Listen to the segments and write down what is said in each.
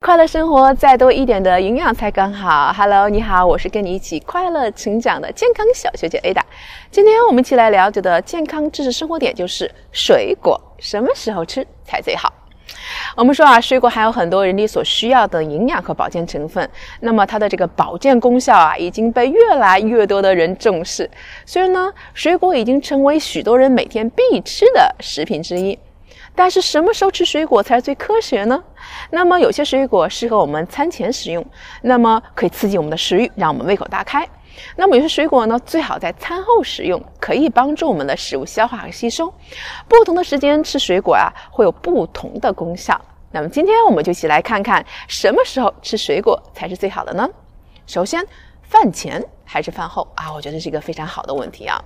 快乐生活再多一点的营养才刚好。Hello， 你好，我是跟你一起快乐成长的健康小学姐 Ada。今天我们一起来了解的健康知识生活点就是水果什么时候吃才最好。我们说啊，水果含有很多人体所需要的营养和保健成分，那么它的这个保健功效啊，已经被越来越多的人重视。虽然呢，水果已经成为许多人每天必吃的食品之一。但是什么时候吃水果才是最科学呢？那么有些水果适合我们餐前食用，那么可以刺激我们的食欲，让我们胃口大开。那么有些水果呢，最好在餐后食用，可以帮助我们的食物消化和吸收。不同的时间吃水果啊，会有不同的功效。那么今天我们就一起来看看什么时候吃水果才是最好的呢？首先，饭前还是饭后啊？我觉得这是一个非常好的问题啊。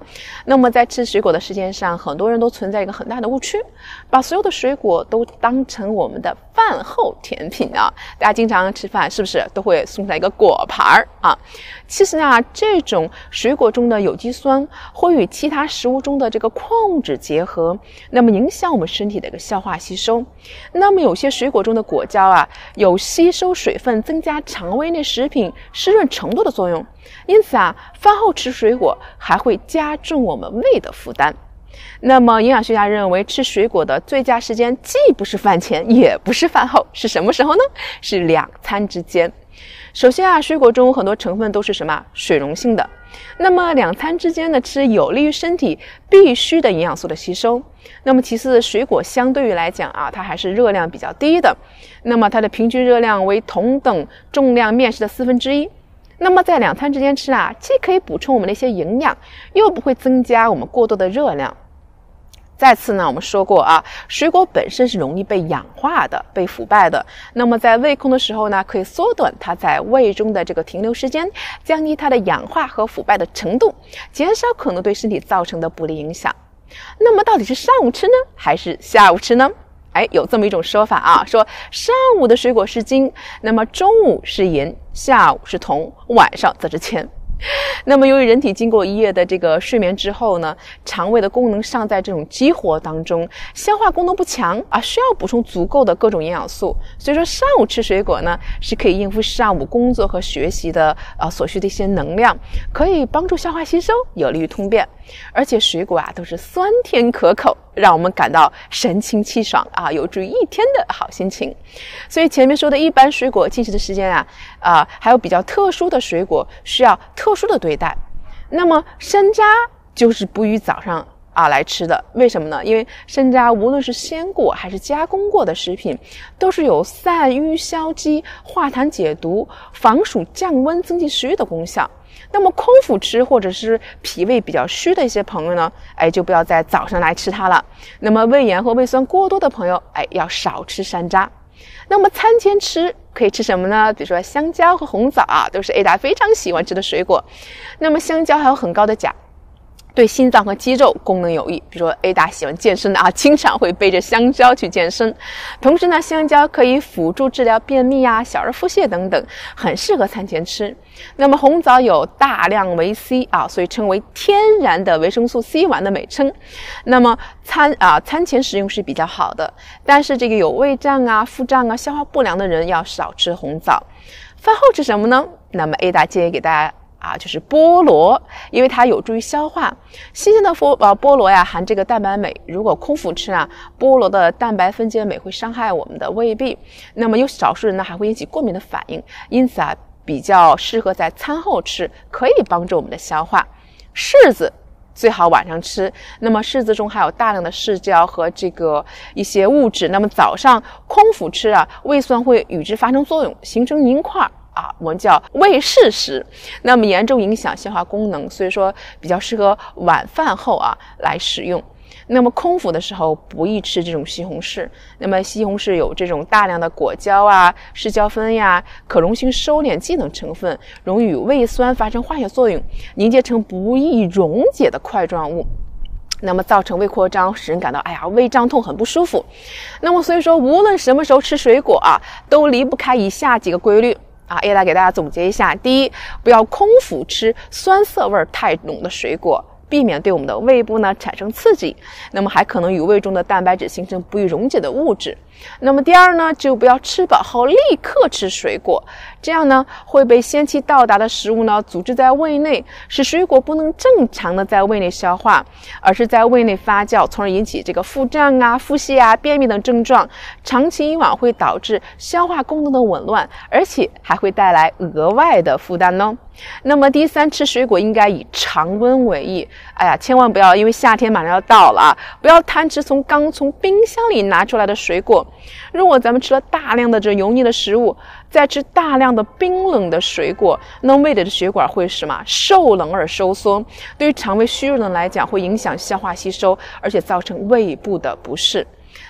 那么在吃水果的时间上，很多人都存在一个很大的误区，把所有的水果都当成我们的饭后甜品啊。大家经常吃饭是不是都会送上一个果盘啊？其实啊，这种水果中的有机酸会与其他食物中的这个矿物质结合，那么影响我们身体的一个消化吸收。那么有些水果中的果胶啊，有吸收水分、增加肠胃内食品湿润程度的作用。因此啊，饭后吃水果还会加重我们胃的负担。那么营养学家认为，吃水果的最佳时间既不是饭前也不是饭后，是什么时候呢？是两餐之间。首先啊，水果中很多成分都是什么？水溶性的。那么两餐之间的吃，有利于身体必需的营养素的吸收。那么其次，水果相对于来讲啊，它还是热量比较低的。那么它的平均热量为同等重量面食的1/4。那么在两餐之间吃啊，既可以补充我们的一些营养，又不会增加我们过多的热量。再次呢，我们说过啊，水果本身是容易被氧化的、被腐败的。那么在胃空的时候呢，可以缩短它在胃中的这个停留时间，降低它的氧化和腐败的程度，减少可能对身体造成的不利影响。那么到底是上午吃呢，还是下午吃呢？有这么一种说法啊，说上午的水果是金，那么中午是银，下午是铜，晚上则是铅。那么由于人体经过一夜的这个睡眠之后呢，肠胃的功能尚在这种激活当中，消化功能不强啊，需要补充足够的各种营养素。所以说上午吃水果呢，是可以应付上午工作和学习的所需的一些能量，可以帮助消化吸收，有利于通便。而且水果啊都是酸甜可口，让我们感到神清气爽啊，有助于一天的好心情。所以前面说的一般水果进食的时间啊，还有比较特殊的水果需要特殊的对待。那么山楂就是不于早上来吃的，为什么呢？因为山楂无论是鲜果还是加工过的食品，都是有散瘀消积、化痰解毒、防暑降温、增进食欲的功效。那么空腹吃或者是脾胃比较虚的一些朋友呢，就不要在早上来吃它了。那么胃炎和胃酸过多的朋友，要少吃山楂。那么餐前吃可以吃什么呢？比如说香蕉和红枣啊，都是 Ada 非常喜欢吃的水果。那么香蕉还有很高的钾，对心脏和肌肉功能有益。比如说 Ada 喜欢健身的啊，经常会背着香蕉去健身。同时呢，香蕉可以辅助治疗便秘啊、小儿腹泻等等，很适合餐前吃。那么红枣有大量维 C 啊，所以称为天然的维生素 C 丸的美称。那么餐前食用是比较好的，但是这个有胃胀啊、腹胀啊、消化不良的人要少吃红枣。饭后吃什么呢？那么 Ada 建议给大家就是菠萝，因为它有助于消化。新鲜的菠萝呀，含这个蛋白酶。如果空腹吃啊，菠萝的蛋白分解酶会伤害我们的胃壁。那么有少数人呢，还会引起过敏的反应。因此啊，比较适合在餐后吃，可以帮助我们的消化。柿子最好晚上吃，那么柿子中还有大量的柿胶和这个一些物质。那么早上空腹吃啊，胃酸会与之发生作用，形成凝块。我们叫胃柿石，那么严重影响消化功能，所以说比较适合晚饭后来使用。那么空腹的时候不宜吃这种西红柿，那么西红柿有这种大量的果胶啊、柿胶酚呀、可溶性收敛剂等成分，容易与胃酸发生化学作用，凝结成不易溶解的块状物。那么造成胃扩张，使人感到胃胀痛，很不舒服。那么所以说无论什么时候吃水果都离不开以下几个规律。Ada 给大家总结一下。第一，不要空腹吃酸涩味太浓的水果。避免对我们的胃部呢产生刺激。那么还可能与胃中的蛋白质形成不易溶解的物质。那么第二呢，就不要吃饱后立刻吃水果，这样呢会被先期到达的食物呢阻滞在胃内，使水果不能正常的在胃内消化，而是在胃内发酵，从而引起这个腹胀啊、腹泻啊、便秘等症状。长期以往会导致消化功能的紊乱，而且还会带来额外的负担呢。那么第三，吃水果应该以常温为宜。千万不要，因为夏天马上要到了啊，不要贪吃刚从冰箱里拿出来的水果。如果咱们吃了大量的这油腻的食物，再吃大量的冰冷的水果，那胃里的血管会什么受冷而收缩，对于肠胃虚弱的来讲，会影响消化吸收，而且造成胃部的不适。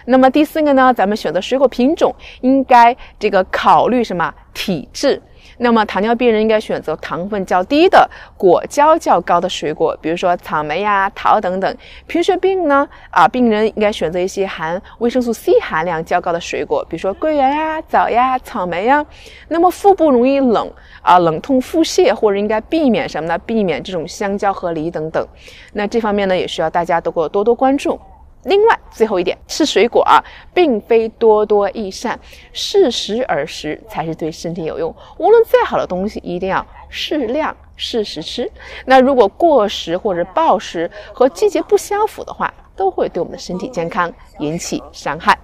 那么第四个呢，咱们选择水果品种应该这个考虑什么体质。那么糖尿病人应该选择糖分较低的、果胶较高的水果，比如说草莓呀、桃等等。贫血病呢，病人应该选择一些含维生素 C 含量较高的水果，比如说桂圆呀、枣呀、草莓呀。那么腹部容易冷冷痛、腹泻，或者应该避免什么呢？避免这种香蕉和梨等等。那这方面呢，也需要大家多多关注。另外最后一点，吃水果并非多多益善，适时而食才是对身体有用。无论再好的东西，一定要适量适时吃，那如果过食或者暴食和季节不相符的话，都会对我们的身体健康引起伤害。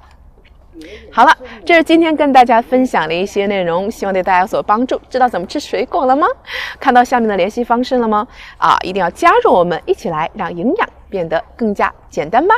好了，这是今天跟大家分享的一些内容，希望对大家有所帮助。知道怎么吃水果了吗？看到下面的联系方式了吗？一定要加入我们一起来让营养变得更加简单吧。